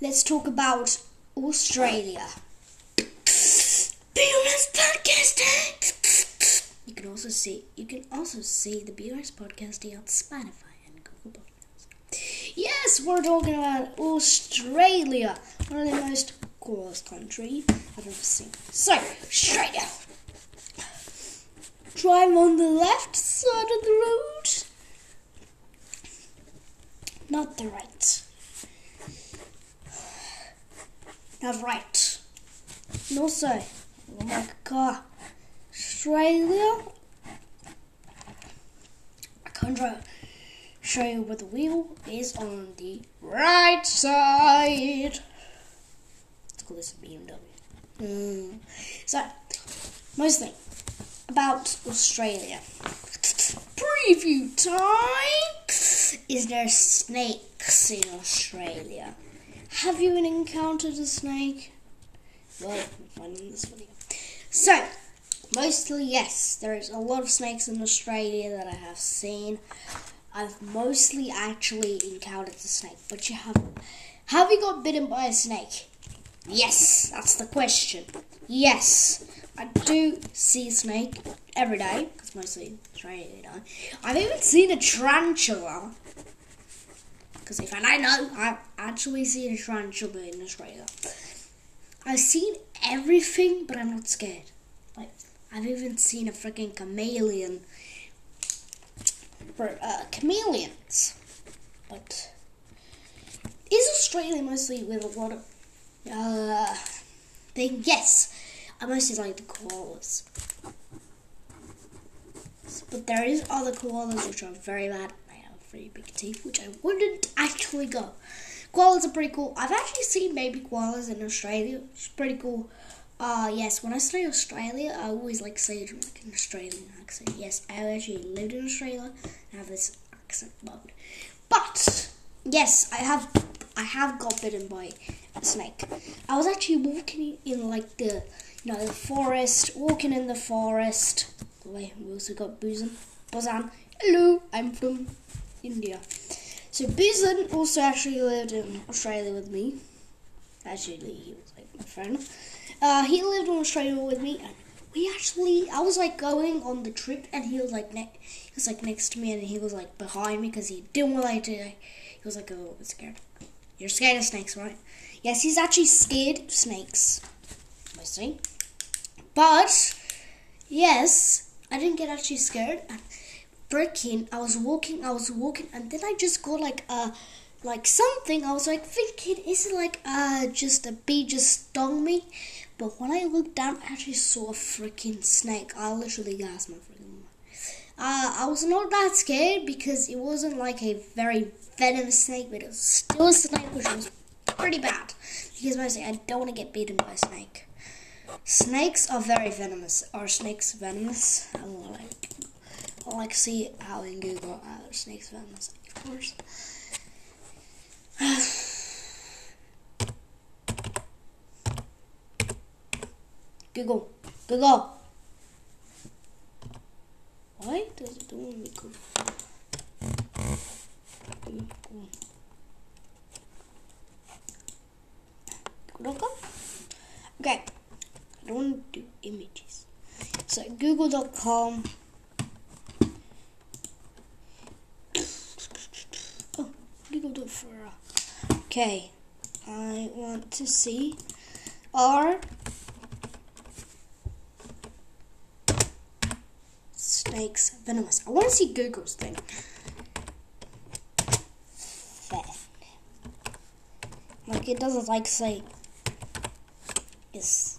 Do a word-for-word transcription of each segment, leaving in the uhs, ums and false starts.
let's talk about Australia. B S Podcasting. You can also see you can also see the B S Podcasting on Spotify and Google Podcasts. Yes, we're talking about Australia, one of the most gorgeous country I've ever seen. So, straight down. Drive on the left side of the road, not the right. Not right. And also, oh my god, Australia, I can't show you where the wheel is on the right side. Let's call this a B M W. Mm. So, mostly about Australia. Preview time! Is there snakes in Australia? Have you encountered a snake? Well, we'll find in this video. So, mostly yes, there is a lot of snakes in Australia that I have seen. I've mostly actually encountered a snake, but you haven't. Have you got bitten by a snake? Yes, that's the question. Yes, I do see a snake every day, because mostly Australia, you know. I've even seen a tarantula. Because if I don't know, I've actually seen a tarantula in Australia. I've seen everything, but I'm not scared. Like, I've even seen a freaking chameleon. For, uh, chameleons. But is Australia mostly with a lot of... Uh, then yes, I mostly like the koalas. But there is other koalas which are very bad. Pretty big teeth, which I wouldn't actually go. Koalas are pretty cool. I've actually seen baby koalas in Australia, which is pretty cool. Uh, yes, when I say Australia, I always like say it in like an Australian accent. Yes, I actually lived in Australia and have this accent mode. But yes, I have I have got bitten by a snake. I was actually walking in like the you know the forest, walking in the forest. Wait, we also got Busan. Busan. Hello, I'm from India. So Busan also actually lived in Australia with me. Actually, he was like my friend. Uh, he lived in Australia with me, and we actually, I was like going on the trip, and he was like ne- he was like next to me, and he was like behind me because he didn't want like to. He was like a little bit scared. You're scared of snakes, right? Yes, he's actually scared of snakes. Mostly, but yes, I didn't get actually scared. Breaking, I was walking, I was walking, and then I just got like a, like something. I was like thinking, is it like uh just a bee just stung me? But when I looked down, I actually saw a freaking snake. I literally gasped my freaking mind. Uh, I was not that scared because it wasn't like a very venomous snake, but it was still a snake, which was pretty bad. Because mostly I don't want to get bitten by a snake. Snakes are very venomous. Are snakes venomous? I don't like. I like see how in Google uh, snakes venomous, of course. Google, Google. Why does it do me Google? Google, Google. Okay, I don't want to do images. So Google dot com. Okay, I want to see are snakes venomous. I want to see Google's thing. Ven. Like it doesn't like say is,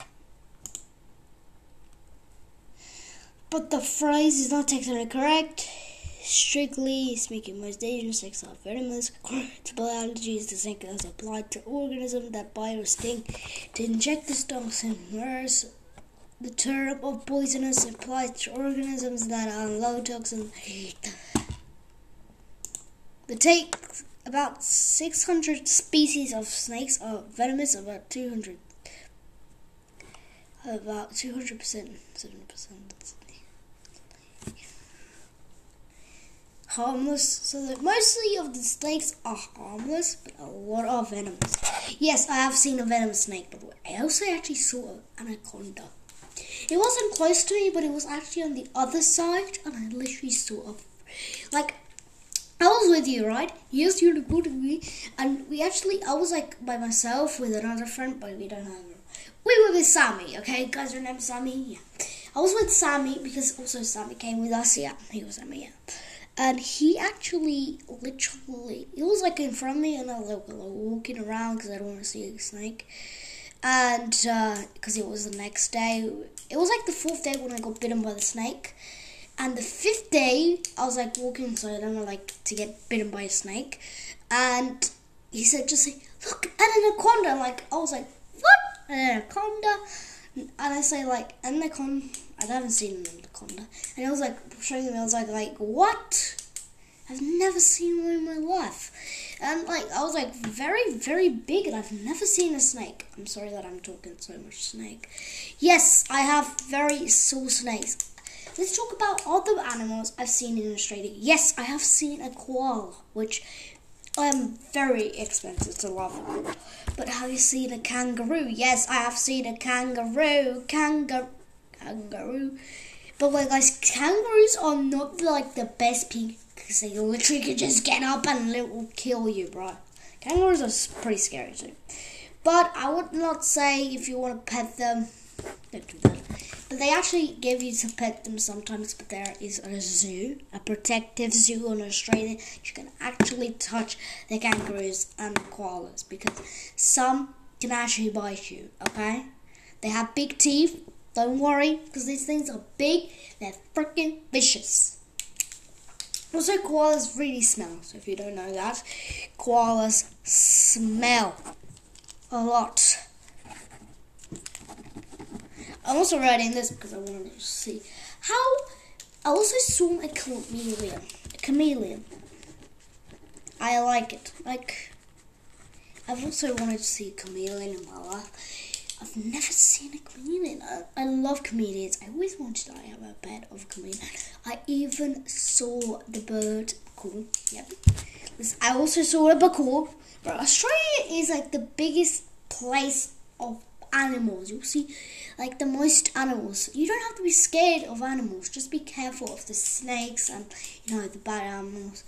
but the phrase is not technically correct. Strictly speaking, most dangerous snakes are venomous. To biology is the snake as applied to organisms that bite or sting. To inject the stonks in nurse. The term of poisonous applies to organisms that are low toxin. The take about six hundred species of snakes are venomous. About two hundred. About two hundred percent. seventy percent. Harmless, so that mostly of the snakes are harmless, but a lot are venomous. Yes, I have seen a venom snake before. I also actually saw an anaconda. It wasn't close to me, but it was actually on the other side, and I literally saw a... Like, I was with you, right? Yes, you recorded me, and we actually... I was, like, by myself with another friend, but we don't have... We were with Sammy, okay? You guys remember Sammy? Yeah. I was with Sammy, because also Sammy came with us, yeah. He was with me, yeah. And he actually, literally... It was, like, in front of me, and I was, like, walking around, because I don't want to see a snake. And, uh, because it was the next day, it was like the fourth day when I got bitten by the snake, and the fifth day, I was like walking inside, and I like to get bitten by a snake, and he said, just say, look, an anaconda, and, like, I was like, what, an anaconda, and I say, like, anaconda, I haven't seen an anaconda, and I was like, showing him, I was like, like, what? I've never seen one in my life. And, like, I was, like, very, very big, and I've never seen a snake. I'm sorry that I'm talking so much snake. Yes, I have very saw snakes. Let's talk about other animals I've seen in Australia. Yes, I have seen a koala, which I'm very expensive to love. But have you seen a kangaroo? Yes, I have seen a kangaroo. Kangaroo. Kangaroo. But, like, guys, kangaroos are not, like, the best people. Because they literally could just get up and it will kill you, bro. Kangaroos are pretty scary too. But I would not say if you want to pet them, don't do that. But they actually give you to pet them sometimes. But there is a zoo, a protective zoo in Australia. You can actually touch the kangaroos and koalas because some can actually bite you, okay? They have big teeth. Don't worry because these things are big. They're freaking vicious. Also, koalas really smell, so if you don't know that, koalas smell a lot. I'm also writing this because I wanted to see how... I also saw a chameleon. A chameleon. I like it. Like, I've also wanted to see a chameleon in my life. I've never seen a chameleon. I, I love chameleons. I always wanted to have a pet of a chameleon. I even saw the bird cool. Yep. I also saw a buckle. But Australia is like the biggest place of animals. You'll see like the most animals. You don't have to be scared of animals. Just be careful of the snakes and you know the bad animals.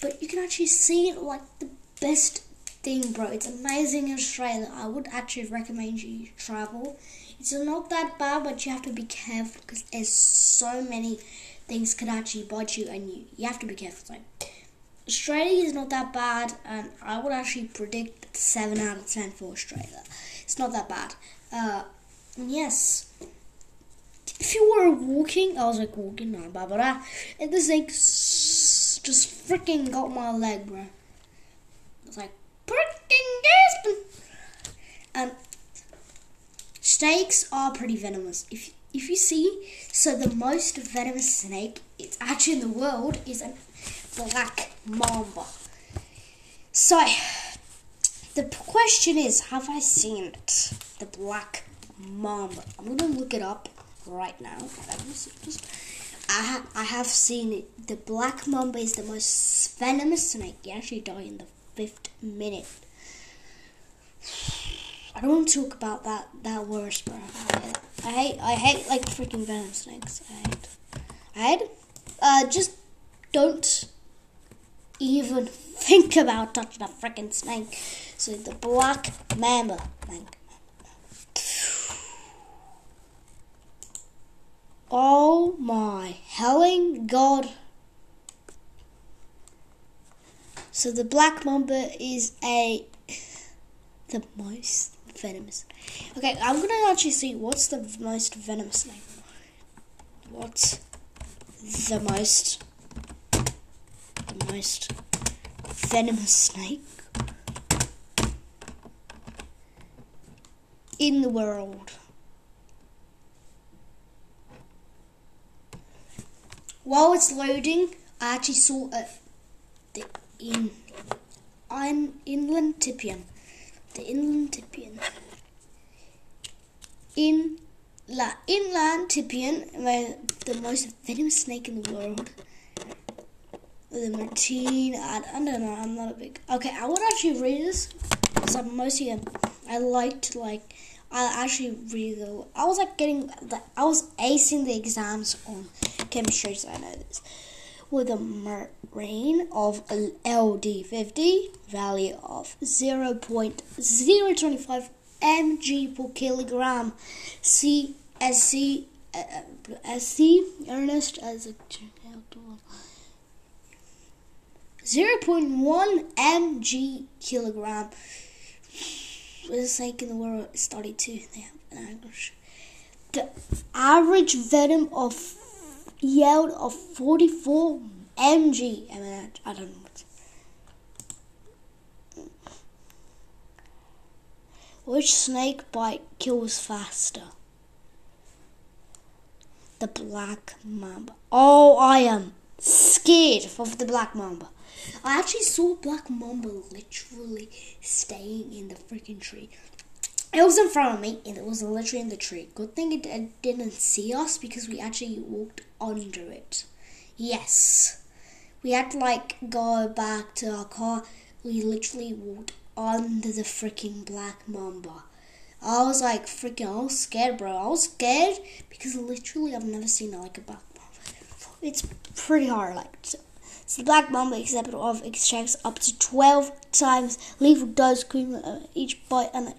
But you can actually see like the best thing, bro. It's amazing in Australia. I would actually recommend you travel. It's not that bad, but you have to be careful because there's so many things could actually bite you, and you, you have to be careful. Like, Australia is not that bad, and I would actually predict seven out of ten for Australia. It's not that bad. Uh, yes. If you were walking, I was like walking, no, blah, blah, blah. And this thing just freaking got my leg, bro. It's like, freaking gasping. And snakes are pretty venomous. If you If you see, so the most venomous snake it's actually in the world is a black mamba. So, the question is, have I seen it? The black mamba. I'm going to look it up right now. I, ha- I have seen it. The black mamba is the most venomous snake. You actually die in the fifth minute. I don't want to talk about that, that worse, bro. I hate, I hate, like, freaking venom snakes. I hate. I hate. Uh, just don't even think about touching a freaking snake. So, the black mamba. Oh, my helling God. So, the black mamba is a... the most venomous. Okay, I'm gonna actually see what's the most venomous snake. What's the most the most venomous snake in the world? While it's loading, I actually saw a the in an inland tympan. The inland tympan. In la inland tympan, the most venomous snake in the world. The martine. I, I don't know. I'm not a big. Okay, I would actually read this because I'm mostly a I liked, like, I actually really, I was like getting, like, I was acing the exams on chemistry, so I know this, with a margin of L D fifty, value of zero point zero two five mg per kilogram, C S C, uh, C, Ernest, as a zero point one mg kilogram. It's like in the world it's thirty-two. They have an English. The average venom of yield of forty-four mg. I mean, I, I don't know what. Which snake bite kills faster? The black mamba. Oh, I am scared of the black mamba. I actually saw black mamba literally staying in the freaking tree. It was in front of me, and it was literally in the tree. Good thing it, it didn't see us, because we actually walked under it. Yes. We had to, like, go back to our car. We literally walked under the freaking black mamba. I was, like, freaking, I was scared, bro. I was scared, because literally I've never seen, like, a black mamba. It's pretty hard, like, to... So the black mamba exhibit of extracts up to twelve times lethal dose equivalent each bite and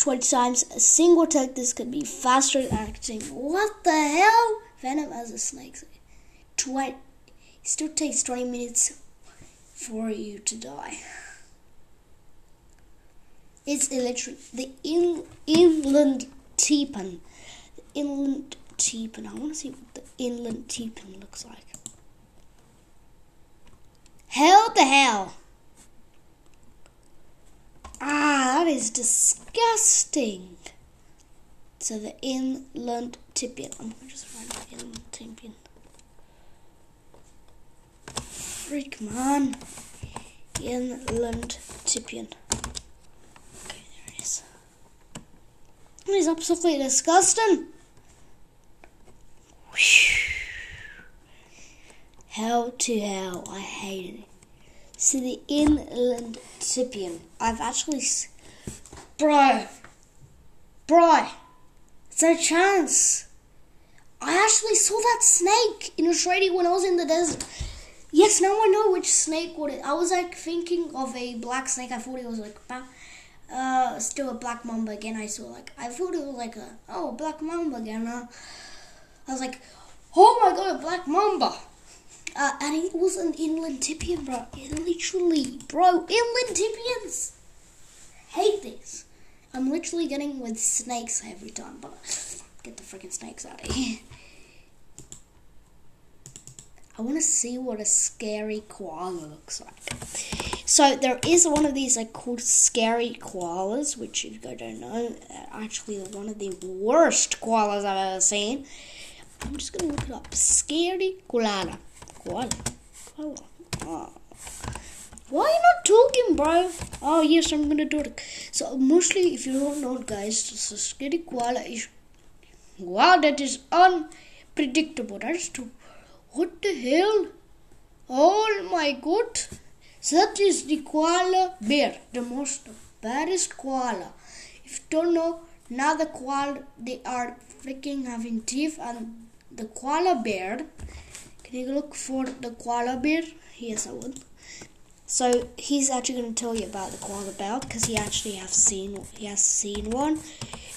twenty times a single take. This could be faster acting. What the hell? Venom as a snake. Twi- it still takes twenty minutes for you to die. It's literally the in- inland tepin. The inland tepin. I want to see what the inland tepin looks like. Hell the hell. Ah, that is disgusting. So the inland tepin. I'm going to just write the inland tepin. Freak, man. Inland tepin. Okay, there it is. It is absolutely disgusting. Whew. Hell to hell, I hated it. So the inland tepin, I've actually, s- bro, bro, it's a chance. I actually saw that snake in Australia when I was in the desert. Yes, now I know which snake what it. I was like thinking of a black snake. I thought it was like, uh, still a black mamba again. I saw like, I thought it was like a oh black mamba again. Uh, I was like, oh my god, a black mamba. Uh, and it was an inland tepin, bro. It literally, bro, inland tepins. Hate this. I'm literally getting with snakes every time, but get the freaking snakes out of here. I want to see what a scary koala looks like. So there is one of these like called scary koalas, which if you don't know, are actually one of the worst koalas I've ever seen. I'm just gonna look it up. Scary koala. Koala. Koala. Oh. Why are you not talking, bro? Oh, yes, I'm gonna do it. So, mostly, if you don't know, guys, so scary koala is... Wow, that is unpredictable. That's too... What the hell? Oh, my God. So, that is the koala bear. The most baddest koala. If you don't know, now the koala, they are freaking having teeth. And the koala bear... Can you look for the koala bear? Yes, I will. So he's actually going to tell you about the koala bear because he actually have seen he has seen one.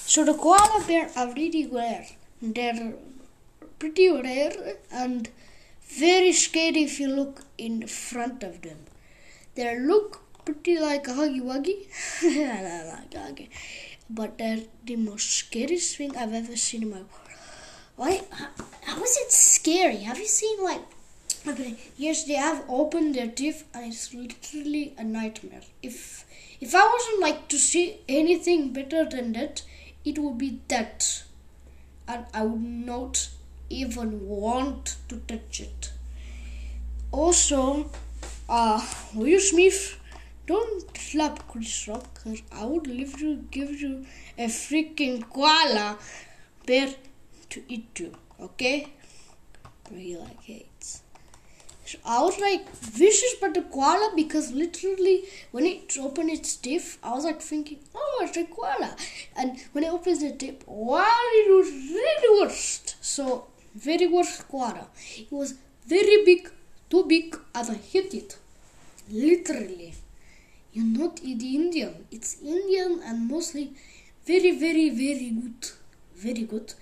So the koala bear are really rare. They're pretty rare and very scary if you look in front of them. They look pretty like a huggy wuggy. I like huggy, but they're the most scariest thing I've ever seen in my life. Why? How is it scary? Have you seen like... Okay, yes, they have opened their teeth and it's literally a nightmare. If if I wasn't like to see anything better than that, it would be that. And I would not even want to touch it. Also, uh, Will Smith, don't slap Chris Rock, because I would leave you, give you a freaking koala bear to eat too, okay? Really like hates. I was like vicious, but the koala, because literally when it opened its tip, I was like thinking, oh, it's a koala. And when it opens the tip, wow, it was really worst. So, very worst koala. It was very big, too big, as I hit it. Literally. You're not Indian. It's Indian and mostly very, very, very good. Very good.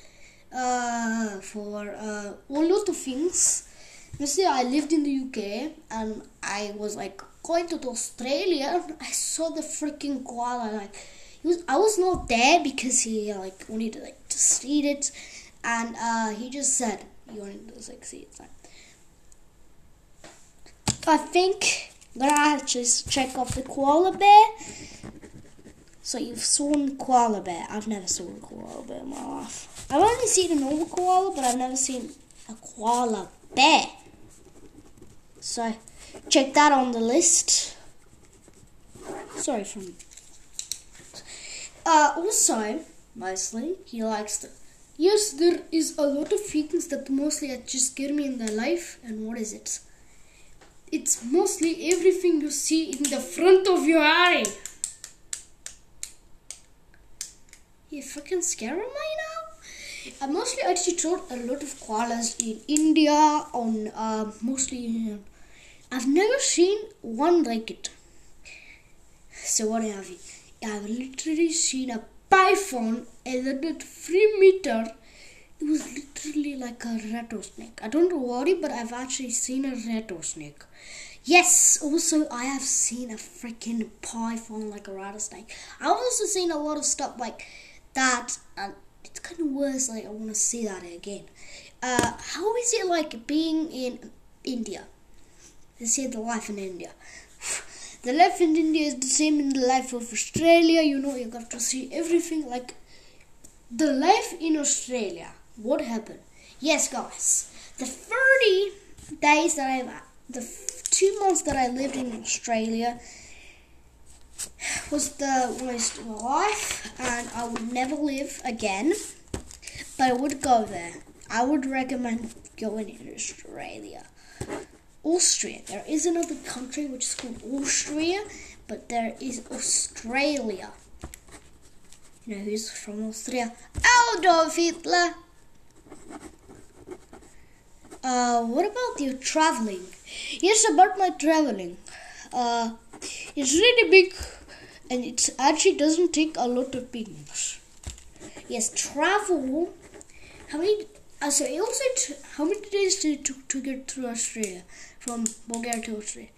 Uh, for uh, a lot of things. You see, I lived in the U K and I was like going to Australia. I saw the freaking koala. Like, he was, I was not there because he like wanted to like just eat it, and uh, he just said he wanted to just, like see it. I think I'm gonna just check off the koala bear. So you've seen koala bear? I've never seen a koala bear in my life. I've only seen a normal koala, but I've never seen a koala bear. So, check that on the list. Sorry for me. Uh, also, mostly, he likes to... Yes, there is a lot of things that mostly just scare me in their life. And what is it? It's mostly everything you see in the front of your eye. You fucking scared me now? I mostly actually saw a lot of koalas in India, on uh, mostly... Uh, I've never seen one like it. So what have you? I've literally seen a python elongated three meters. It was literally like a rattlesnake. I don't worry, but I've actually seen a rattlesnake. Yes, also I have seen a freaking python like a rattlesnake. I've also seen a lot of stuff like that, and it's kind of worse. Like, I want to see that again. Uh, how is it like being in India? They say the life in India. The life in India is the same in the life of Australia. You know, you got to see everything. Like, the life in Australia. What happened? Yes, guys. The thirty days that I've... The two months that I lived in Australia was the worst of my life. And I would never live again. But I would go there. I would recommend going in Australia. Austria. There is another country which is called Austria, but there is Australia. You know who's from Austria? Adolf Hitler! Uh, what about your traveling? Yes, about my traveling. Uh, it's really big, and it actually doesn't take a lot of things. Yes, travel. How many... Uh, so it also t- how many days did it took to get through Australia? From Bulgaria to Australia.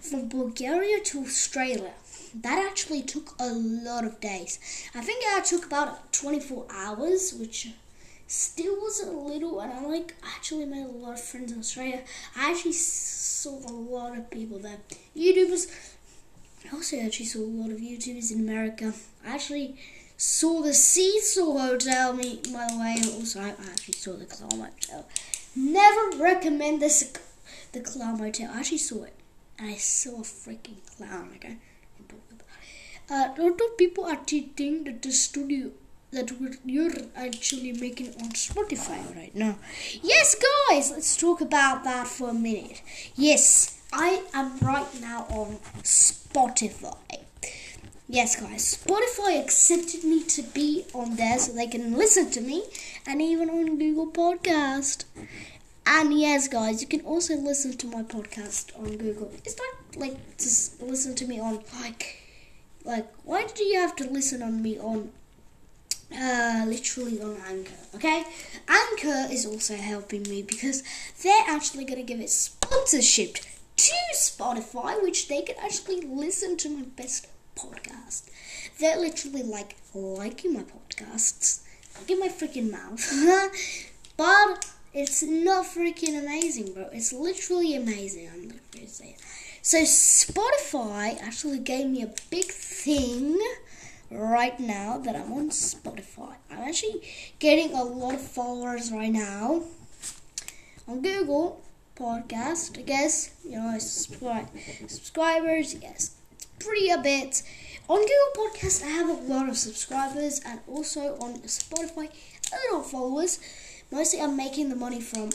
From Bulgaria to Australia. That actually took a lot of days. I think it took about twenty-four hours, which still was a little, and I like actually made a lot of friends in Australia. I actually saw a lot of people there. YouTubers. I also actually saw a lot of YouTubers in America. I actually saw the Cecil Hotel, me, by the way. Also, I actually saw the Clown Hotel. Never recommend this, the Clown Hotel. I actually saw it. And I saw a freaking clown, okay? Uh, a lot of people actually think that the studio that you're actually making on Spotify right now. Yes, guys! Let's talk about that for a minute. Yes, I am right now on Spotify. Yes, guys, Spotify accepted me to be on there so they can listen to me, and even on Google Podcast. And yes, guys, you can also listen to my podcast on Google. It's not like just listen to me on like, like why do you have to listen on me on, uh, literally on Anchor? Okay, Anchor is also helping me because they're actually gonna give it sponsorship to Spotify, which they can actually listen to my best podcast. They're literally like liking my podcasts, like in my freaking mouth. But it's not freaking amazing, bro. It's literally amazing. I'm not gonna say it. So Spotify actually gave me a big thing right now that I'm on Spotify. I'm actually getting a lot of followers right now on Google Podcast. I guess, you know, subscribe subscribers. Yes. Pretty a bit. On Google Podcasts, I have a lot of subscribers, and also on Spotify, a lot of followers. Mostly, I'm making the money from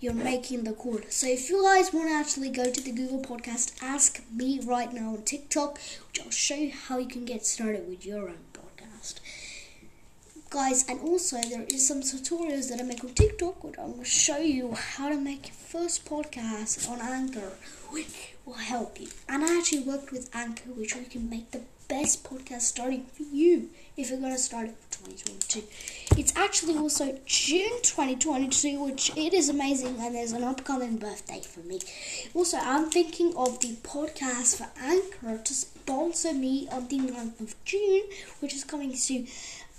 you're making the call. So if you guys want to actually go to the Google Podcast, ask me right now on TikTok, which I'll show you how you can get started with your own podcast. Guys, and also there is some tutorials that I make on TikTok, which I'm going to show you how to make your first podcast on Anchor, which will help you. And I actually worked with Anchor, which we can make the best podcast starting for you if you're going to start it for twenty twenty-two. It's actually also June twenty twenty-two, which it is amazing, and there's an upcoming birthday for me. Also, I'm thinking of the podcast for Anchor to sponsor me on the ninth of June, which is coming soon,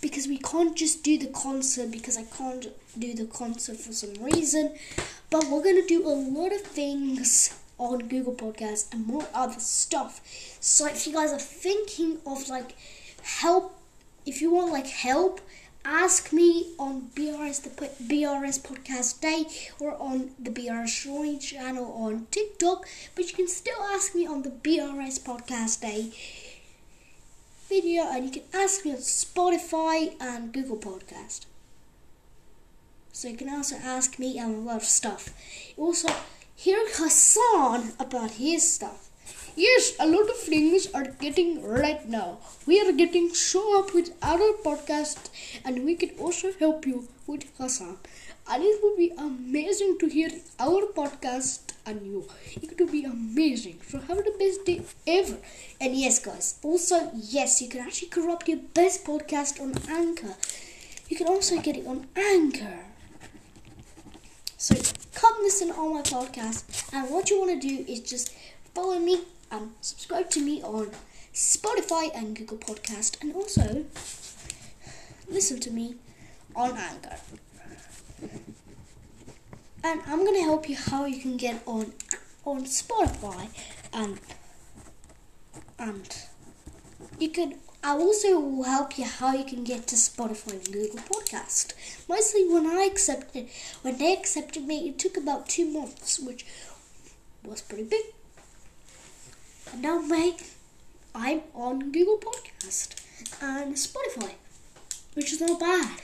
because we can't just do the concert because I can't do the concert for some reason. But we're going to do a lot of things on Google Podcasts and more other stuff. So if you guys are thinking of like help, if you want like help, ask me on B R S, the B R S Podcast Day, or on the B R S Drawing Channel on TikTok. But you can still ask me on the B R S Podcast Day video, and you can ask me on Spotify and Google Podcast. So you can also ask me on a lot of stuff. Also, hear Hasan about his stuff. Yes, a lot of things are getting right now. We are getting shown up with other podcasts, and we can also help you with Hasan. And it would be amazing to hear our podcast and you. It would be amazing. So have the best day ever. And yes, guys. Also, yes, you can actually corrupt your best podcast on Anchor. You can also get it on Anchor. So come listen on my podcast. And what you want to do is just follow me and subscribe to me on Spotify and Google Podcast. And also listen to me on Anchor. And I'm going to help you how you can get on on Spotify, and and you can I also will help you how you can get to Spotify and Google Podcast. Mostly when I accepted when they accepted me, it took about two months, which was pretty big. And now mate, I'm on Google Podcast and Spotify, which is not bad.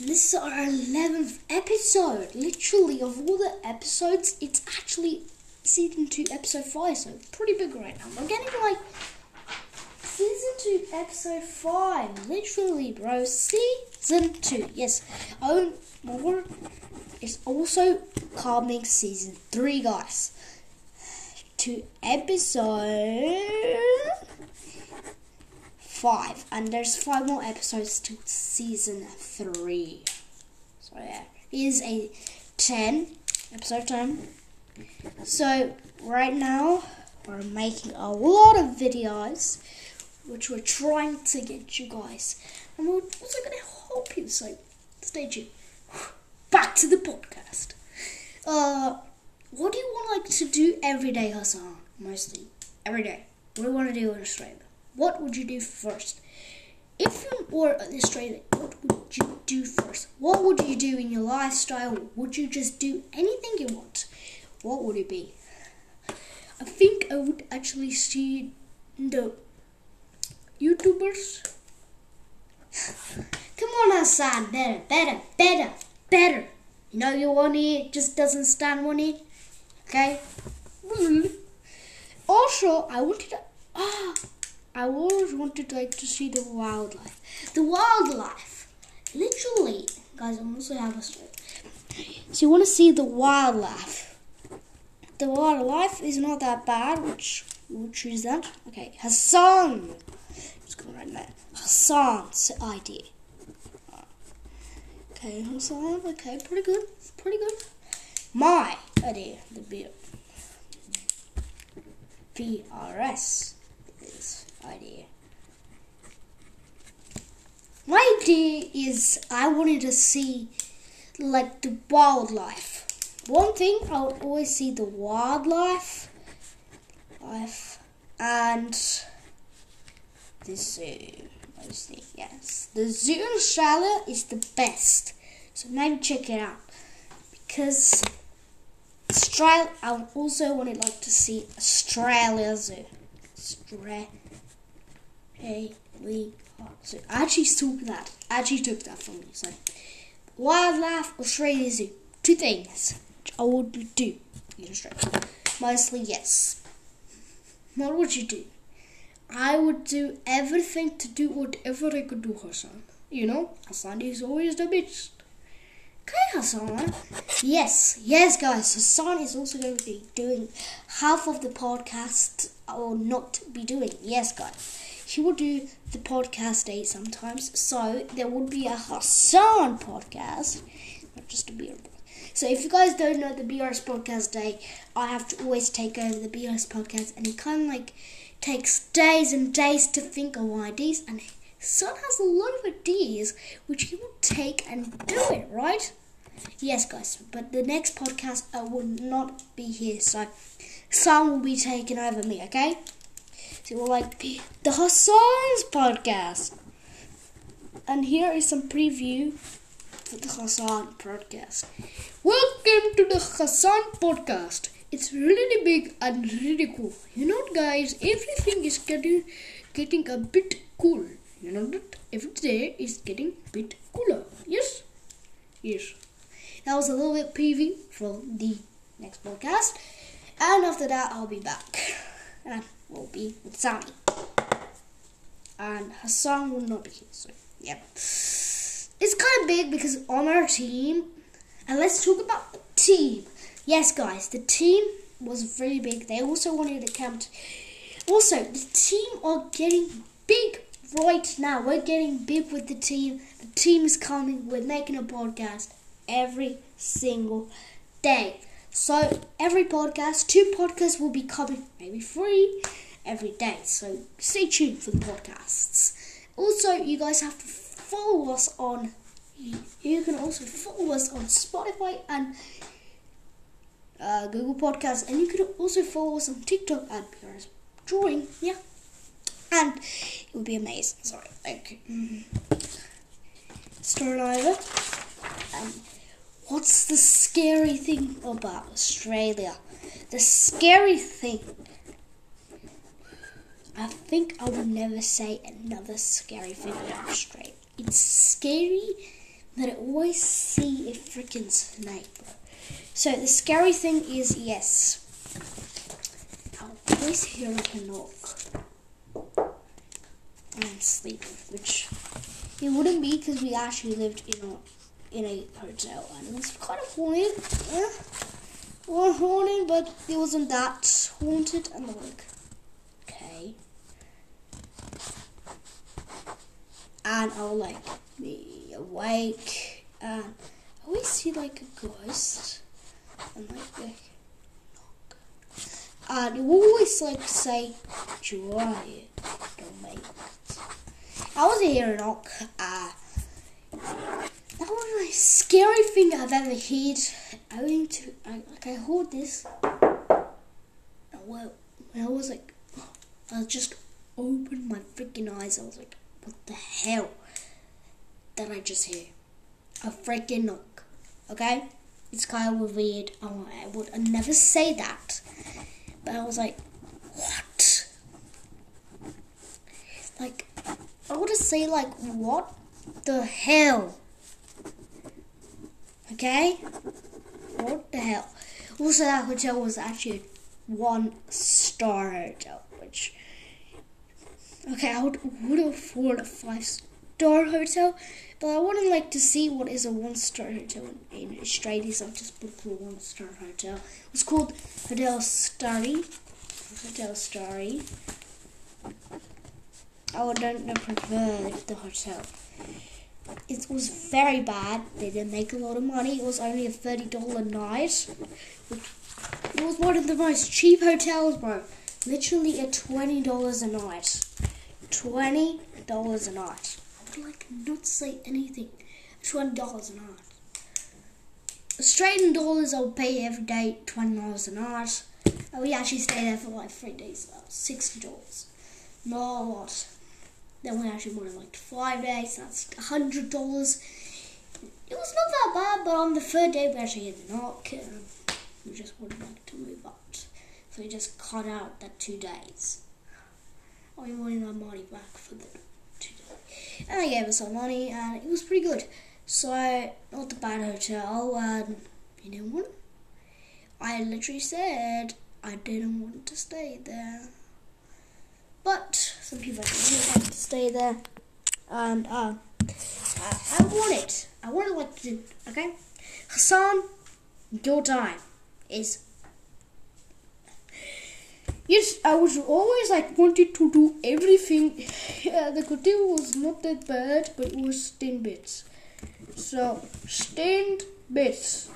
This is our eleventh episode, literally, of all the episodes. It's actually season two, episode five, so pretty big right now. I'm getting like season two, episode five, literally, bro, season two, yes. Oh, more is also coming season three, guys, to episode five, and there's five more episodes to season three. So yeah, it is a ten, episode ten. So right now we're making a lot of videos, which we're trying to get you guys, and we're also going to help you, so stay tuned. Back to the podcast. Uh, what do you want like to do every day, Hasan? Mostly, every day. What do you want to do in Australia? What would you do first? If you were in Australia, what would you do first? What would you do in your lifestyle? Would you just do anything you want? What would it be? I think I would actually see the YouTubers. Come on, Hasan. Better, better, better, better. You know your one ear just doesn't stand one ear. Okay? Also, I wanted to... Ah... I always wanted like to see the wildlife. The wildlife, literally, guys. I also have a story. So you want to see the wildlife. The wildlife is not that bad, which we'll choose that. Okay, Hasan. Just gonna write that. Hasan's idea. Okay, Hasan. Okay, pretty good. Pretty good. My idea. The B. B R S. Idea. My idea is I wanted to see like the wildlife. One thing I would always see the wildlife, life, and the zoo. Mostly, yes. The zoo in Australia is the best, so maybe check it out, because Australia. I also wanted like to see Australia Zoo. Australia. Hey, we are. So I actually took that. I actually took that from you. So, wildlife Australia Zoo. two things I would do. Mostly, yes. What would you do? I would do everything to do whatever I could do, Hasan. You know, Hasan is always the best. Okay, Hasan. Yes, yes, guys. Hasan is also going to be doing half of the podcast I will not be doing. Yes, guys. He will do the podcast day sometimes. So, there would be a Hasan podcast. Not just a beer podcast. So, if you guys don't know the B S Podcast Day, I have to always take over the B S Podcast, and it kind of like takes days and days to think of ideas, and Son has a lot of ideas which he will take and do it, right? Yes, guys, but the next podcast, I will not be here, so Son will be taking over me, okay? So, we'll like be the Hasan's podcast. And here is some preview for the Hasan podcast. Welcome to the Hasan podcast. It's really big and really cool. You know, guys, everything is getting getting a bit cool. You know that every day is getting a bit cooler. Yes, yes. That was a little bit preview from the next podcast, and after that I'll be back, and we'll be with Sammy. And Hasan will not be here. So yeah. It's kind of big because on our team, and let's talk about the team. Yes, guys, the team was really big. They also wanted to count. Also, the team are getting big right now. We're getting big with the team. The team is coming. We're making a podcast every single day. So, every podcast, two podcasts will be coming, maybe three, every day. So, stay tuned for the podcasts. Also, you guys have to follow us on, you can also follow us on Spotify and uh, Google Podcasts, and you can also follow us on TikTok at B S Drawing, yeah, and it would be amazing. Sorry, okay, mm-hmm. Start over. Um, what's the scary thing about Australia? The scary thing, I think I will never say another scary thing about Australia. It's scary that I always see a freaking snake. So the scary thing is, yes, I'll always hear like a knock and sleep, which it wouldn't be because we actually lived in a in a hotel, and it was kind of haunted. Yeah, well, haunted, but it wasn't that haunted. And like, okay. And I'll like be awake, and I always see like a ghost, and like, like knock, and it will always like say, "Joy, don't make it." I was here a knock. Ah, uh, that was the scary thing I've ever heard. I went to I, like I heard this, and well, when I was like, I just opened my freaking eyes. I was like, what the hell did I just hear? A freaking knock. Okay? It's kind of weird. Oh, I would I never say that. But I was like, what? Like, I would say, like, what the hell? Okay? What the hell? Also, that hotel was actually a one-star hotel, which... Okay, I would would afford a five-star hotel, but I wouldn't like to see what is a one-star hotel in, in Australia, so I just booked for a one-star hotel. It's called Hotel Starry. Hotel Starry. Oh, I don't know, prefer the hotel. It was very bad. They didn't make a lot of money. It was only a thirty dollars night. It was one of the most cheap hotels, bro. Literally at twenty dollars a night. twenty dollars a night. I would like not say anything. twenty dollars a night. Australian dollars I'll pay every day, twenty dollars a night. And we actually stayed there for like three days, uh, sixty dollars. Not a lot. Then we actually went like five days, that's one hundred dollars. It was not that bad, but on the third day we actually had the knock. And we just wanted like to move up. So we just cut out that two days. I wanted my money back for the two days. And they gave us our money, and it was pretty good. So, not the bad hotel, and You didn't want to? I literally said I didn't want to stay there. But some people didn't want to stay there. And uh, I, I want it. I want it like to do, okay? Hasan, your time is... Yes, I was always like wanted to do everything. Yeah, the cotton was not that bad, but it was ten bits. So, ten bits.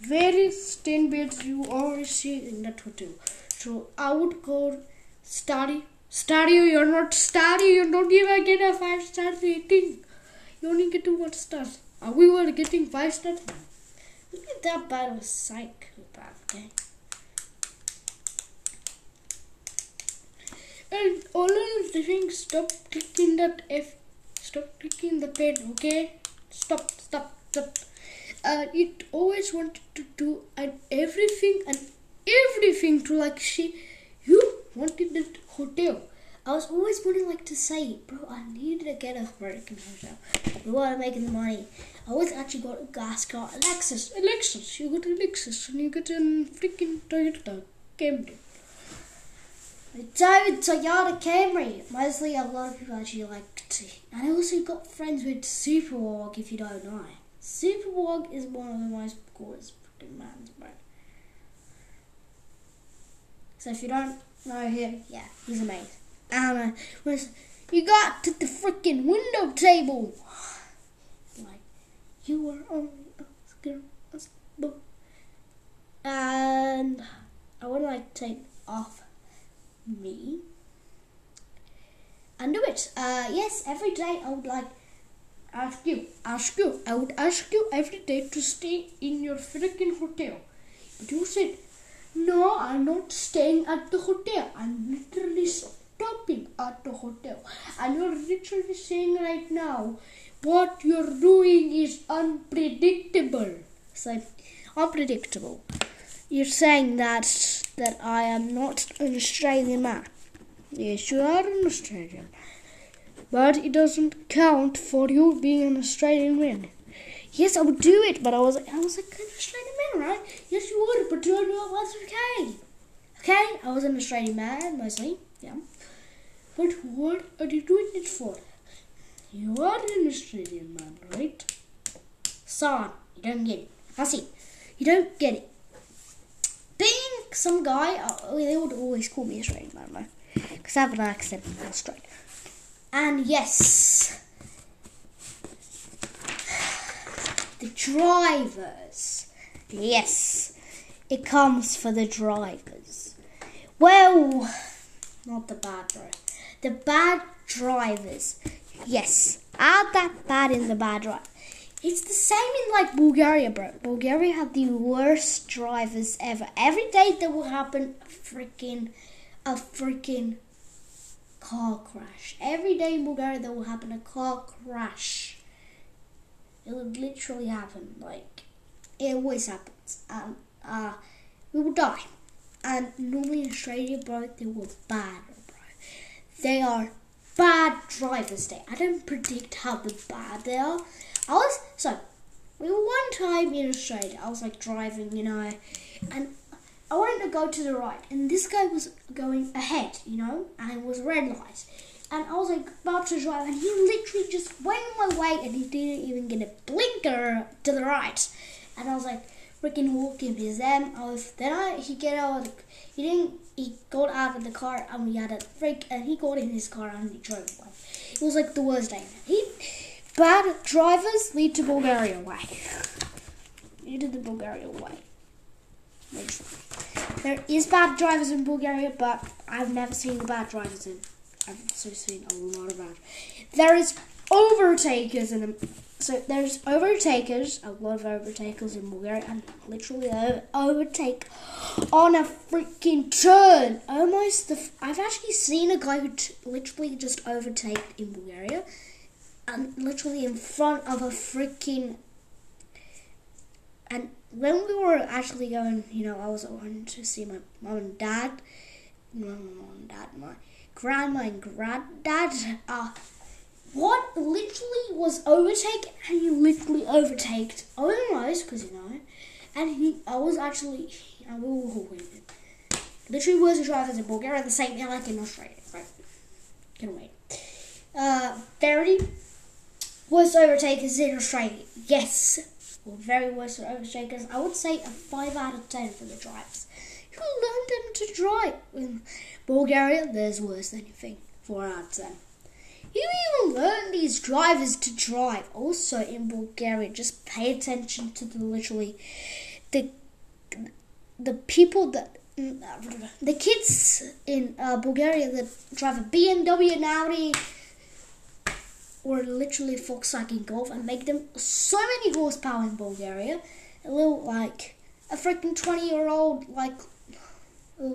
Very ten bits you always see in that hotel. So, I would go study. Study, you're not study. You don't even get a five star rating. You only get one star. And we were getting five stars. Look at that bad of a psychopath, okay? And all of the things, stop clicking that F, stop clicking the pen, okay? Stop, stop, stop. Uh, it always wanted to do and everything and everything to like she, you wanted that hotel. I was always wanting like to say, bro, I needed to get a freaking hotel. We were making the money. I always actually got a gas car, Alexis, Alexis, you got an Alexis and you got a freaking Toyota Camry. I drove a Toyota Camry. Mostly a lot of people actually like to. And I also got friends with Superwog, if you don't know. Superwog is one of the most gorgeous freaking bands, bro. So if you don't know him, yeah, he's amazing. And uh, you got to the freaking window table. Like, you were only a girl, a boy. And I would like to take off me and do it. Uh, yes, every day I would like ask you, ask you, I would ask you every day to stay in your freaking hotel. But you said, no, I'm not staying at the hotel. I'm literally stopping at the hotel. And you're literally saying right now, what you're doing is unpredictable. So, unpredictable. You're saying that that I am not an Australian man. Yes, you are an Australian. But it doesn't count for you being an Australian man. Yes, I would do it, but I was I was like an Australian man, right? Yes, you would, but you know what's okay. Okay, I was an Australian man, mostly, yeah. But what are you doing it for? You are an Australian man, right? Son, you don't get it. I see, you don't get it. Being some guy, uh, they would always call me Australian, I don't know. Because I have an accent and I'm straight. And yes, the drivers. Yes, it comes for the drivers. Well, not the bad driver. The bad drivers. Yes, aren't that bad in the bad driver. It's the same in like Bulgaria, bro. Bulgaria had the worst drivers ever. Every day there will happen a freaking, a freaking car crash. Every day in Bulgaria there will happen a car crash. It would literally happen. Like, it always happens. And uh, we will die. And normally in Australia, bro, they were bad, bro. They are bad drivers. They. I don't predict how bad they are. I was, so, we were one time in Australia, I was like driving, you know, and I wanted to go to the right, and this guy was going ahead, you know, and it was red light, and I was like about to drive, and he literally just went my way, and he didn't even get a blinker to the right, and I was like freaking walking his them, I was, then I, he get out, he didn't, he got out of the car, and we had a freak, and he got in his car, and he drove away. It was like the worst day. He... Bad drivers lead to Bulgaria way. Lead to the Bulgaria way. There is bad drivers in Bulgaria, but I've never seen bad drivers in. I've also seen a lot of bad. There is overtakers in them. So there's overtakers, a lot of overtakers in Bulgaria, and literally they overtake on a freaking turn. Almost, the f- I've actually seen a guy who t- literally just overtaked in Bulgaria. And literally in front of a freaking, and when we were actually going, you know, I was going to see my mom and dad, my mom and dad, my grandma and granddad. Uh, what literally was overtaken, and you literally overtaked almost, because you know, And he, I was actually, I will wait. Literally worse drivers in Bulgaria, the same like in Australia, right? Can wait. Uh, very worst overtakers in Australia. Yes, or very worst overtakers. I would say a five out of ten for the drivers. You learn them to drive in Bulgaria. There's worse than you think. Four out of ten. You even learn these drivers to drive. Also in Bulgaria, just pay attention to the literally the the people that the kids in uh, Bulgaria that drive a B M W, an Audi, or literally Volkswagen Golf, and make them so many horsepower in Bulgaria. A little like a freaking twenty-year-old like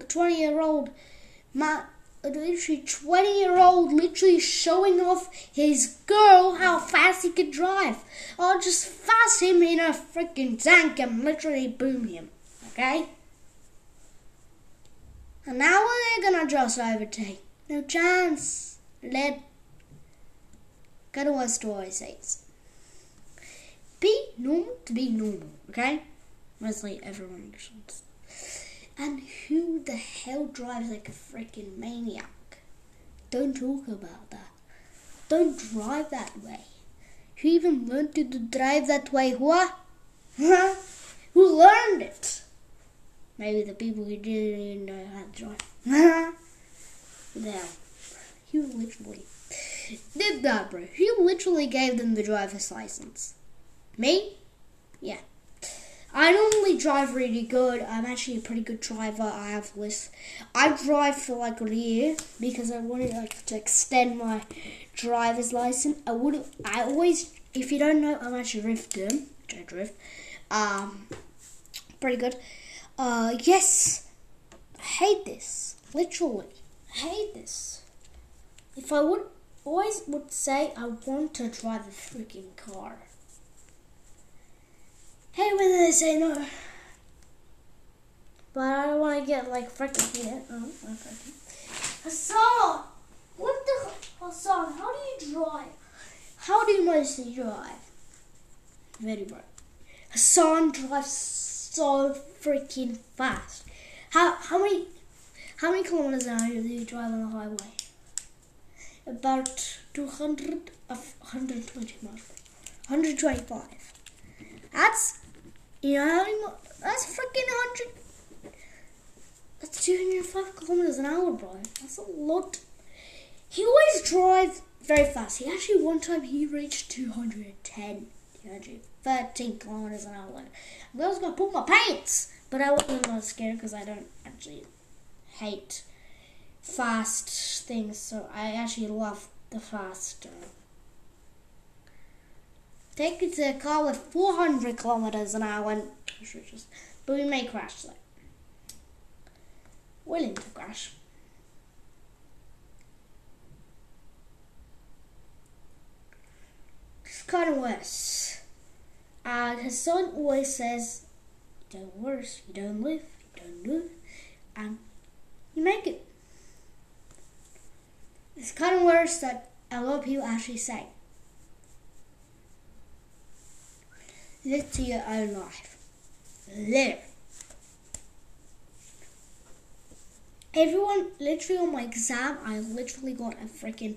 twenty-year-old man. Literally twenty year old literally showing off his girl how fast he could drive. I'll just fast him in a freaking tank and literally boom him. Okay? And now they're gonna just overtake. No chance. Let go to what story says. Be normal to be normal, okay? Mostly everyone understands. And who the hell drives like a freaking maniac? Don't talk about that. Don't drive that way. Who even learned to drive that way? What? Huh? Who learned it? Maybe the people who didn't even know how to drive. Huh? Now, who literally did that, bro? Who literally gave them the driver's license? Me? Yeah. I normally drive really good. I'm actually a pretty good driver. I have lists. I drive for like a year because I wanted like to extend my driver's license. I would. I always. If you don't know, I'm actually drifting. Which I drift. Um, pretty good. Uh, yes. I hate this. Literally, I hate this. If I would always would say I want to drive a freaking car. Hey, when they say no, but I don't want to get like freaking hit. Oh, okay. Hasan, what the Hasan? How do you drive? How do you mostly drive? Very bright. Hasan drives so freaking fast. How how many how many kilometers an hour do you drive on the highway? About two hundred, hundred twenty miles, hundred twenty five. That's, you know, that's freaking one hundred, that's two hundred five kilometers an hour, bro. That's a lot. He always drives very fast. He actually, one time he reached two hundred ten, two hundred thirteen kilometers an hour. I was going to pull my pants, but I wasn't really scared because I don't actually hate fast things. So I actually love the fast. Uh, Take it to a car with four hundred kilometers an hour, and but we may crash though. Willing to crash. It's kind of worse. And his son always says, "You don't work, you don't live, you don't live, and you make it." It's kind of worse that a lot of people actually say. Live to your own life. Live. Everyone, literally on my exam, I literally got a freaking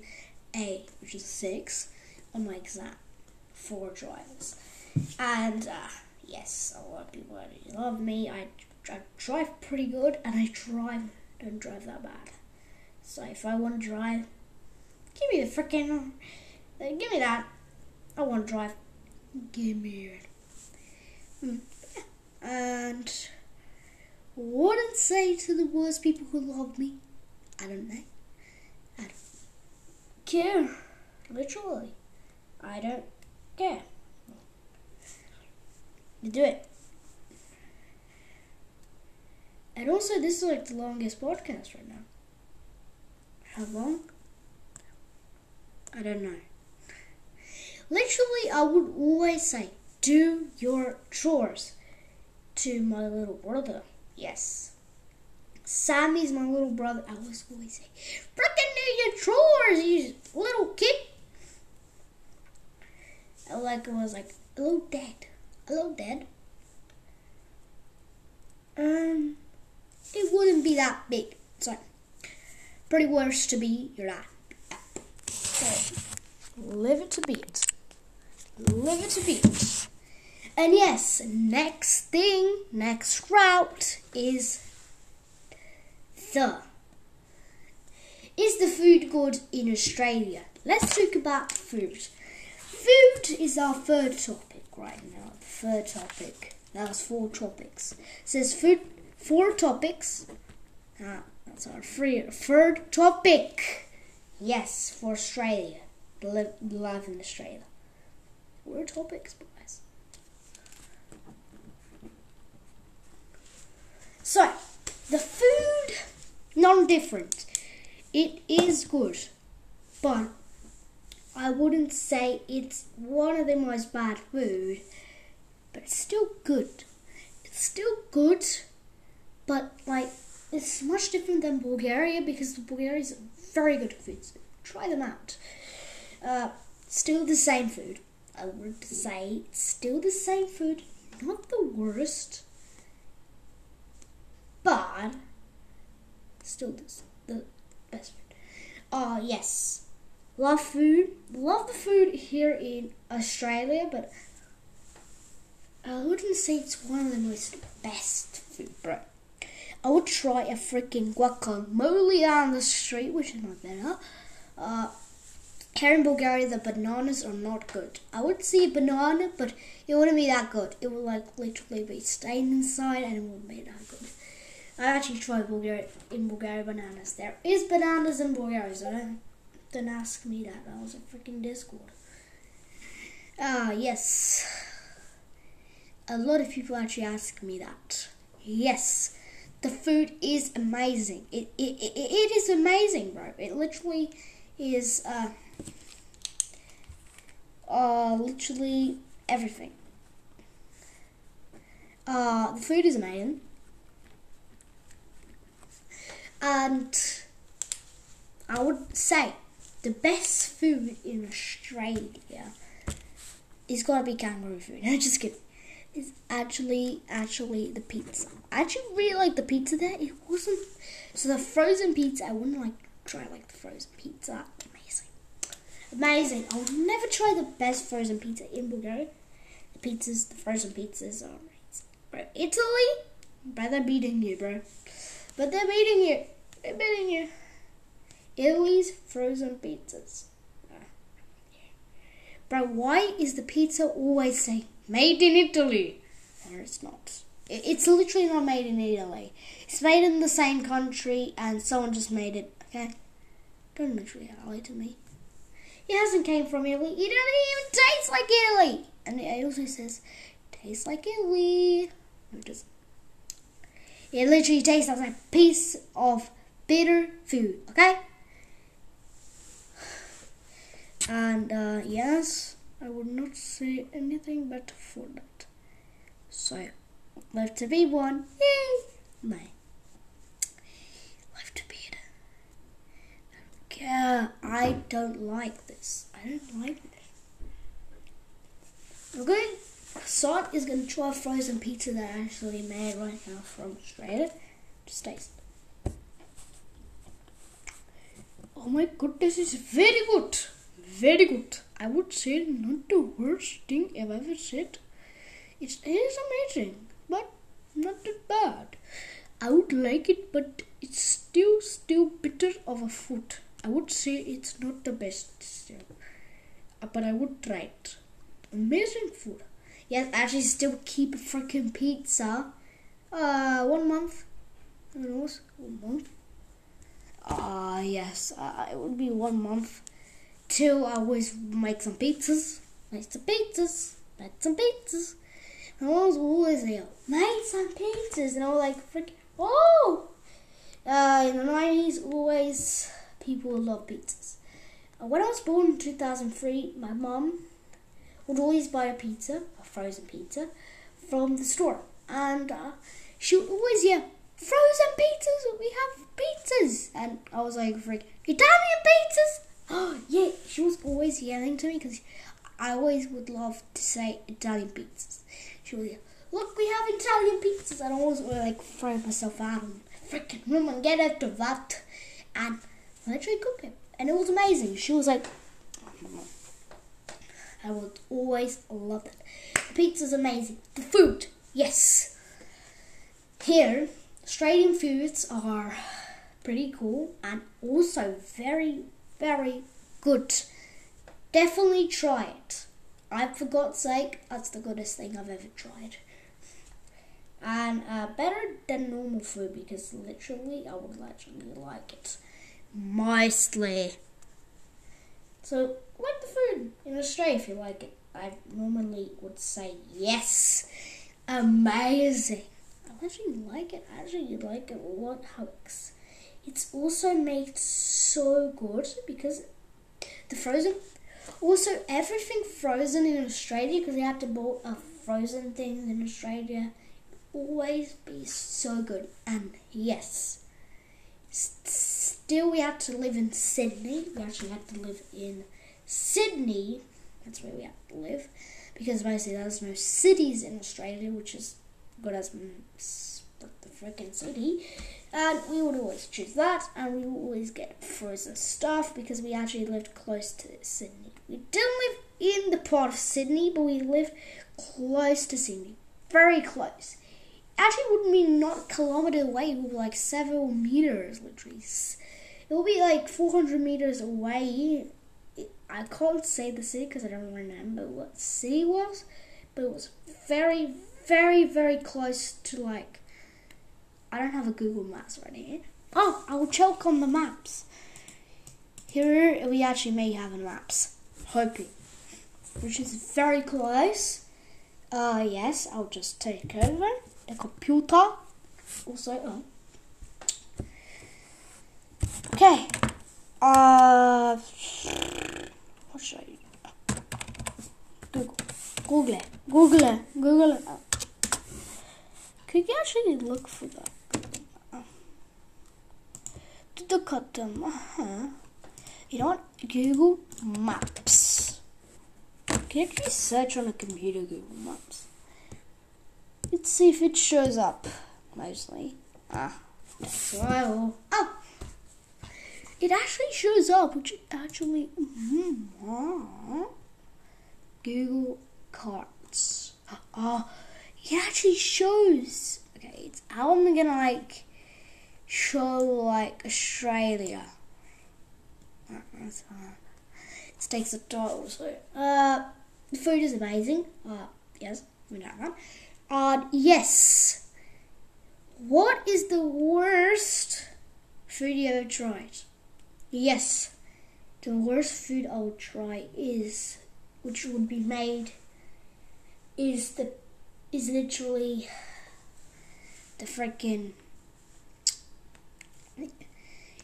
A, which is six, on my exam for drivers. And, uh, yes, a lot of people really love me. I, I drive pretty good, and I drive, don't drive that bad. So if I want to drive, give me the freaking, give me that. I want to drive. Give me it. Mm. And wouldn't say to the worst people who love me. I don't know. I don't care. Literally. I don't care. You do it. And also this is like the longest podcast right now. How long? I don't know. Literally, I would always say, do your chores to my little brother. Yes. Sammy's my little brother. I always always say, freaking do your chores, you little kid. I like, I was like, hello, Dad. Hello, Dad. Um, it wouldn't be that big. So, pretty worse to be your life. So, live it to beat. Live it to beat. And yes, next thing, next route is the. Is the food good in Australia? Let's talk about food. Food is our third topic right now. Third topic. That was four topics. It says food, four topics. Ah, that's our three, third topic. Yes, for Australia. Live, live in Australia. What are topics, boys? So, the food, non-different. It is good, but I wouldn't say it's one of the most bad food, but it's still good. It's still good, but like it's much different than Bulgaria because Bulgaria is very good food. So try them out. Uh, still the same food. I would say it's still the same food, not the worst, but still the, the best food. Oh, uh, yes. Love food. Love the food here in Australia, but I wouldn't say it's one of the most best food, bro. I would try a freaking guacamole down the street, which is not better. Uh, here in Bulgaria, the bananas are not good. I would see a banana, but it wouldn't be that good. It would like literally be stained inside and it wouldn't be that good. I actually tried Bulgaria, in Bulgaria bananas. There is bananas in Bulgaria, so don't, don't ask me that. That was a freaking Discord. Ah, uh, yes. A lot of people actually ask me that. Yes, the food is amazing. It it, it, it is amazing, bro. It literally is, uh, uh, literally everything. Uh, the food is amazing. And I would say the best food in Australia is gotta be kangaroo food. No, just kidding. It's actually, actually the pizza. I actually really like the pizza there. It wasn't, so the frozen pizza, I wouldn't like try like the frozen pizza. Amazing. Amazing. I'll never try the best frozen pizza in Bulgaria. The pizzas, the frozen pizzas are amazing. Bro, Italy, bro, they're beating you, bro. But they're beating you. They're beating you. Italy's frozen pizzas. Bro, why is the pizza always saying made in Italy? No, it's not. It's literally not made in Italy. It's made in the same country and someone just made it, okay? Don't literally lie to me. It hasn't came from Italy. It doesn't even taste like Italy. And it also says, tastes like Italy. No, it doesn't. It literally tastes like a piece of bitter food, okay? And, uh, yes, I would not say anything better for that. So, live to be one. Yay! May. Live to be it. Okay, I don't like this. I don't like this. Okay? Hasan is going to try frozen pizza that I actually made right now from Australia. Just taste it. Oh my goodness, it's very good. Very good. I would say not the worst thing I've ever said. It is amazing, but not that bad. I would like it, but it's still, still bitter of a food. I would say it's not the best still. But I would try it. Amazing food. Yes, I actually still keep a freaking pizza. Uh, one month. I mean, what? One month? Ah, uh, yes. Uh, it would be one month. Till I always make some pizzas. Make some pizzas. Make some pizzas. And I was always like, make some pizzas. And I was like, freaking, oh! Uh, in the nineties, always, people love pizzas. When I was born in two thousand three, my mum would always buy a pizza, a frozen pizza, from the store. And uh, she would always yell, frozen pizzas, we have pizzas. And I was like, freaking, Italian pizzas. Oh, yeah, she was always yelling to me because I always would love to say Italian pizzas. She would yell, look, we have Italian pizzas. And I was like throwing myself out of the freaking room and get her to that. And I literally cooked it. And it was amazing. She was like, I would always love it. The pizza's amazing. The food, yes. Here, Australian foods are pretty cool and also very, very good. Definitely try it. I, for God's sake, that's the goodest thing I've ever tried. And uh, better than normal food because literally I would literally like it. Mostly. So, like the food in Australia if you like it. I normally would say yes. Amazing. I actually like it. I actually like it a lot how it's, it's also made so good because the frozen... Also, everything frozen in Australia, because you have to buy a frozen thing in Australia, always be so good. And yes, st- still we have to live in Sydney. We actually have to live in Sydney. That's where we have to live, because mostly there's no cities in Australia, which is good as the freaking city. And we would always choose that, and we would always get frozen stuff because we actually lived close to Sydney. We didn't live in the part of Sydney, but we lived close to Sydney. Very close. Actually, it wouldn't be not a kilometre away. It would be like several metres, literally. It would be like four hundred metres away. I can't say the city because I don't remember what the city was, but it was very, very, very close to like... I don't have a Google Maps right here. Oh, I will check on the maps. Here we actually may have a maps. Hoping. Which is very close. Uh, yes, I'll just take over the computer. Also, oh. Okay. Uh, what should I do? Google. Google it. Google it. Google it. Oh. Could you actually look for that? Look at them. Uh-huh. You know what? Google Maps. Can you actually search on a computer Google Maps? Let's see if it shows up. Mostly. Ah. So. Oh! It actually shows up, which actually. Mm-hmm. Google Cards. Oh! It actually shows. Okay, it's, how am I gonna like. Show like Australia. It takes a toll. So, uh, the food is amazing. Uh, yes, we know that. Uh, yes. What is the worst food you ever tried? Yes, the worst food I would try is, which would be made, is the, is literally the freaking.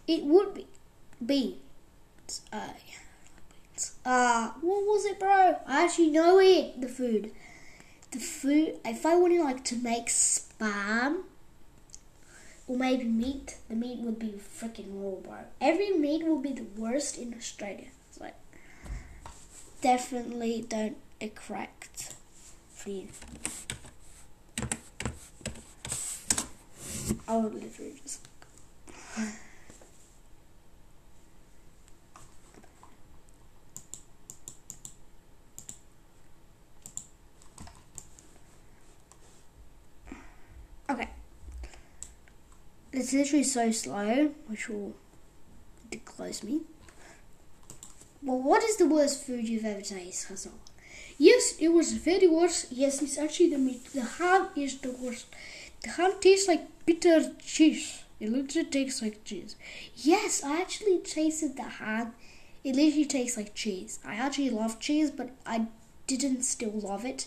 It would be beans. Uh, yeah, beans. Uh, what was it, bro? I actually know it. The food. The food. If I wanted like to make spam or maybe meat, the meat would be freaking raw, bro. Every meat will be the worst in Australia. It's like definitely don't correct for you. I would literally just. Okay. It's literally so slow, which will close me. Well, what is the worst food you've ever tasted, Hasan? Yes, it was very worse. Yes, it's actually the meat. The ham is the worst. The ham tastes like bitter cheese. It literally tastes like cheese. Yes, I actually tasted the ham. It literally tastes like cheese. I actually love cheese, but I didn't still love it.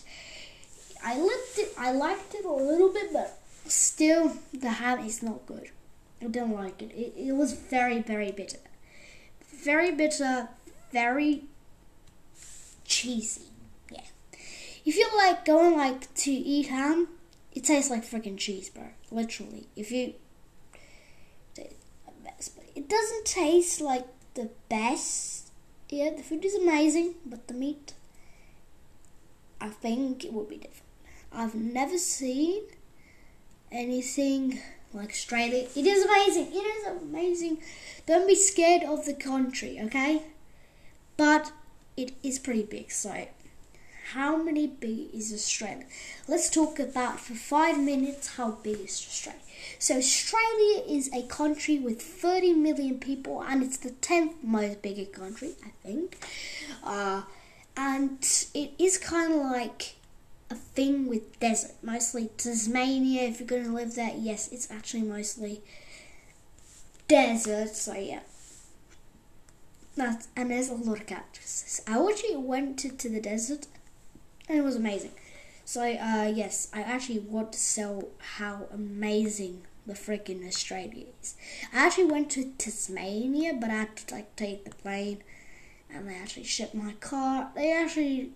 I liked it. I liked it a little bit, but still, the ham is not good. I don't like it. It, it was very, very bitter, very bitter, very cheesy. Yeah. If you like going like to eat ham, it tastes like freaking cheese, bro. Literally, if you. It doesn't taste like the best. Yeah, the food is amazing, but the meat, I think it would be different. I've never seen anything like Australia. It is amazing. It is amazing. Don't be scared of the country, okay? But it is pretty big. So how many big is Australia? Let's talk about for five minutes how big is Australia. So Australia is a country with thirty million people, and it's the tenth most bigger country, I think. Uh, and it is kind of like a thing with desert, mostly Tasmania. If you're going to live there, yes, it's actually mostly desert. So yeah. That's, and there's a lot of cactuses. I actually went to, to the desert, and it was amazing. So, uh, yes, I actually want to sell how amazing the freaking Australia is. I actually went to Tasmania, but I had to, like, take the plane, and they actually shipped my car. They actually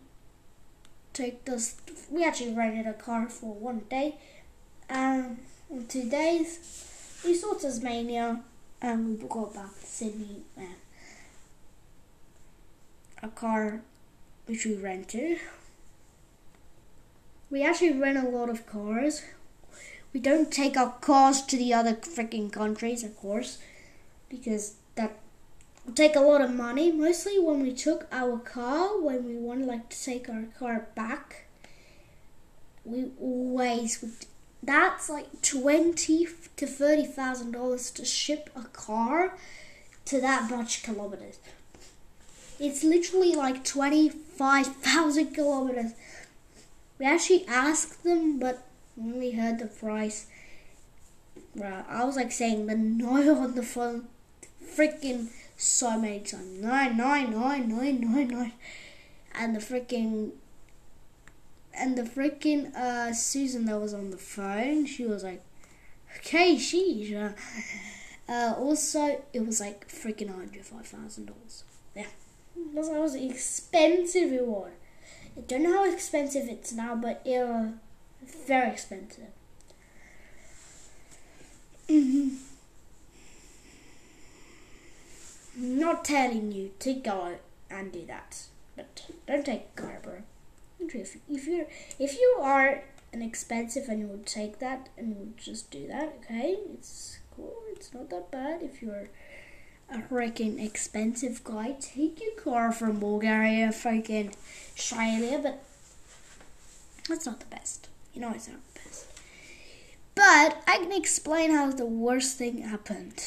took us, we actually rented a car for one day, um, and two days. We saw Tasmania, and we got back to Sydney, and a car which we rented. We actually rent a lot of cars. We don't take our cars to the other freaking countries, of course, because that will take a lot of money. Mostly when we took our car, when we wanted like to take our car back, we always would. That's like twenty to thirty thousand dollars to ship a car to that much kilometers. It's literally like twenty-five thousand kilometers. We actually asked them, but when we heard the price, right, I was like saying the no on the phone freaking so many times. No, no, no, no, no, no. And the freaking, and the freaking uh, Susan that was on the phone, she was like, okay, she's. Uh, uh, also, it was like freaking one hundred five thousand dollars. Yeah. That's how expensive it was. I don't know how expensive it's now, but it was very expensive. Mm-hmm. I'm not telling you to go and do that, but don't take a car, bro. If if you if you are an expensive and you would take that and you would just do that, okay, it's cool. It's not that bad if you're a freaking expensive guy. Take your car from Bulgaria, freaking Australia, but that's not the best. You know, it's not the best. But I can explain how the worst thing happened.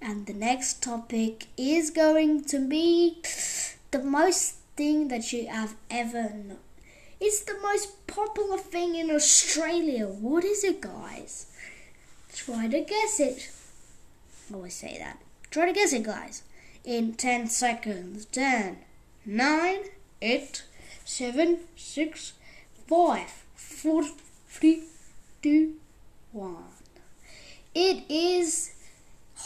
And the next topic is going to be the most thing that you have ever known. It's the most popular thing in Australia. What is it, guys? Try to guess it. I always say that. Try to guess it, guys. In ten seconds. ten, nine, eight, seven, six, five, four, three, two, one. It is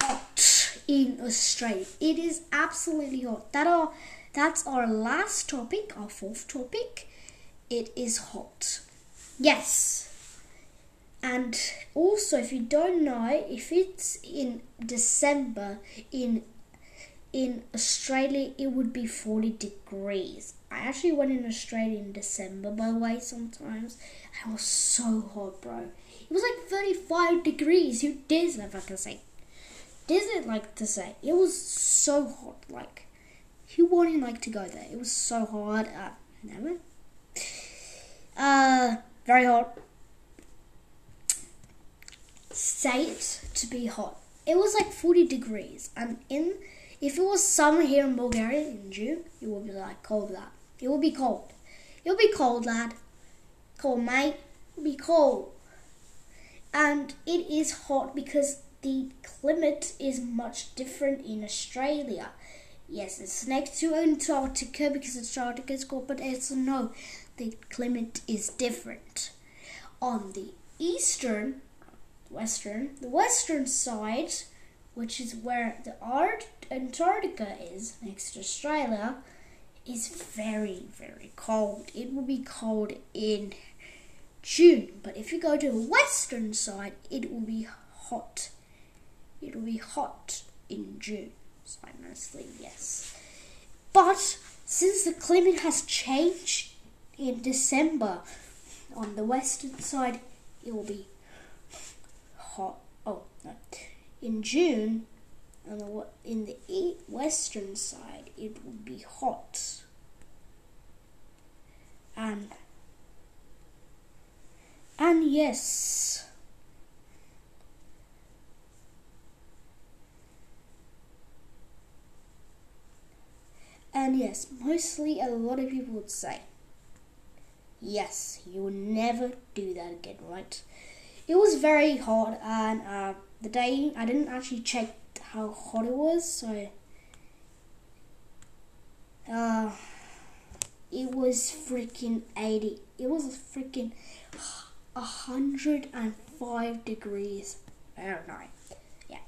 hot in Australia. It is absolutely hot. That are, that's our last topic, our fourth topic. It is hot. Yes. And also, if you don't know, if it's in December in in Australia, it would be forty degrees. I actually went in Australia in December, by the way, sometimes. And it was so hot, bro. It was like thirty-five degrees. Who dares that fucking say? Doesn't like to say. It was so hot. Like, who wanted like to go there? It was so hot. Uh, never. Uh, very hot. State to be hot. It was like forty degrees, and in if it was summer here in Bulgaria in June, it would be like cold, lad. It would be cold. It would be cold, lad. Cold, mate. It would be cold. And it is hot because the climate is much different in Australia. Yes, it's next to Antarctica because Antarctica is cold, but it's no. The climate is different. On the eastern Western, the western side, which is where the Art- Antarctica is, next to Australia, is very, very cold. It will be cold in June, but if you go to the western side, it will be hot. It will be hot in June, so mostly, yes. But since the climate has changed, in December. On the western side, it will be hot. Oh, no. In June, on the, in the western side, it will be hot. And, and yes... And yes, mostly a lot of people would say, yes, you will never do that again, right? It was very hot, and uh, the day, I didn't actually check how hot it was, so uh, it was freaking eighty, it was freaking one hundred five degrees Fahrenheit. Yeah,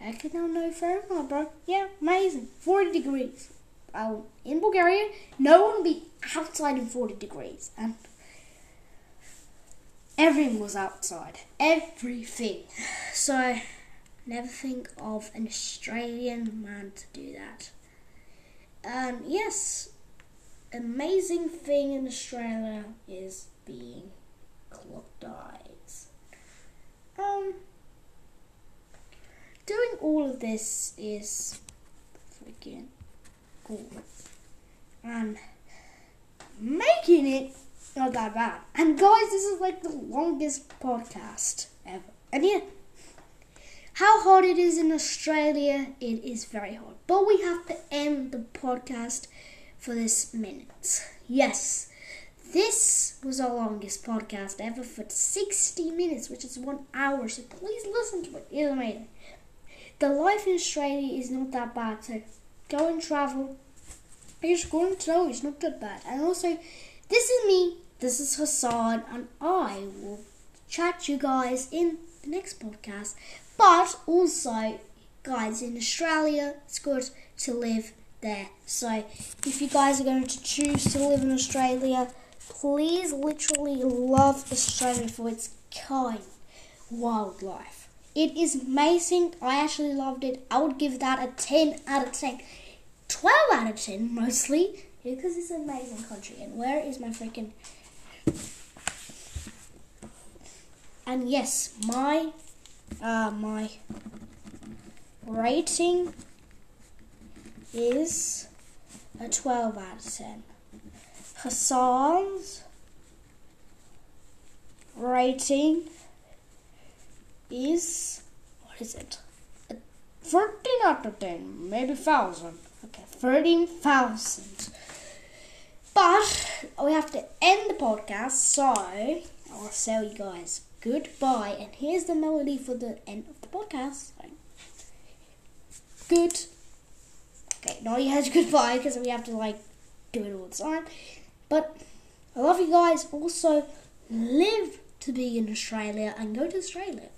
I could not know Fahrenheit, bro. Yeah, amazing, forty degrees. Um, in Bulgaria, no one would be outside in forty degrees, and everything was outside, everything. So, never think of an Australian man to do that. Um, yes, amazing thing in Australia is being clocked eyes. Um, doing all of this is freaking. And making it not that bad. And guys, this is like the longest podcast ever. And yeah, how hot it is in Australia, it is very hot. But we have to end the podcast for this minute. Yes, this was our longest podcast ever for sixty minutes, which is one hour. So please listen to it. Either way, the life in Australia is not that bad. So go and travel. It's going to know it's not that bad. And also, this is me. This is Hasan, and I will chat you guys in the next podcast. But also, guys, in Australia, it's good to live there. So, if you guys are going to choose to live in Australia, please literally love Australia for its kind wildlife. It is amazing. I actually loved it. I would give that a ten out of ten. twelve out of ten, mostly, because it's an amazing country. And where is my freaking... And yes, my, uh, my rating is a twelve out of ten. Hasan's rating is, what is it? A thirteen out of ten, maybe thousand. Okay, thirteen thousand. But we have to end the podcast, so I'll tell you guys goodbye. And here's the melody for the end of the podcast. Good. Okay, now you have to goodbye because we have to like do it all the time. But I love you guys. Also, live to be in Australia and go to Australia.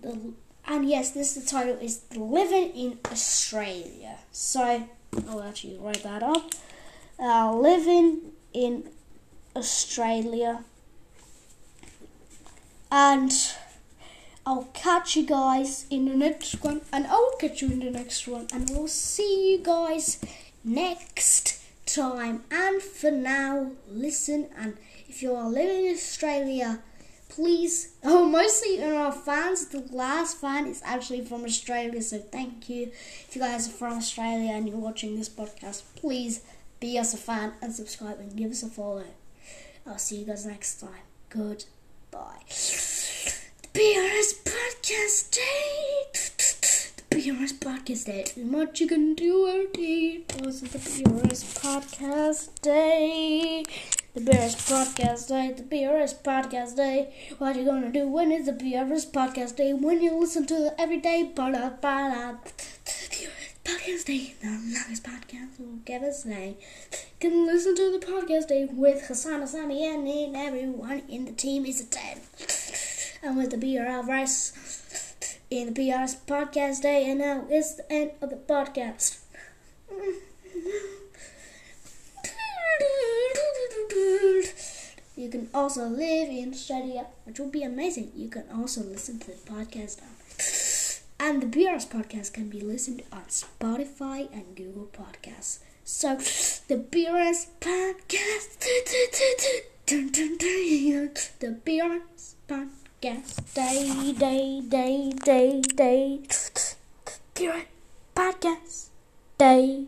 The And yes, this the title is Living in Australia. So, I'll actually write that up. Uh, living in Australia. And I'll catch you guys in the next one. And I'll catch you in the next one. And we'll see you guys next time. And for now, listen. And if you are living in Australia... Please, oh, mostly in our fans, the last fan is actually from Australia, so thank you. If you guys are from Australia and you're watching this podcast, please be us a fan and subscribe and give us a follow. I'll see you guys next time. Goodbye. The B S Podcast Day. The B S Podcast Day. And what you can do out here. Was the B S Podcast Day. The B S Podcast Day, the B S Podcast Day. What are you gonna do when it's the B S Podcast Day? When you listen to the everyday bada bada. The B S Podcast Day, the longest podcast we'll ever say. You can listen to the podcast day with Hasan and Sammy and everyone in the team is a ten. And with the B R L Rice in the B S Podcast Day, and now it's the end of the podcast. You can also live in Australia, which would be amazing. You can also listen to the podcast now. And the B R S podcast can be listened on Spotify and Google Podcasts. So the B S Podcast, the B S Podcast, day, day, day, day, day, B S Podcast, day.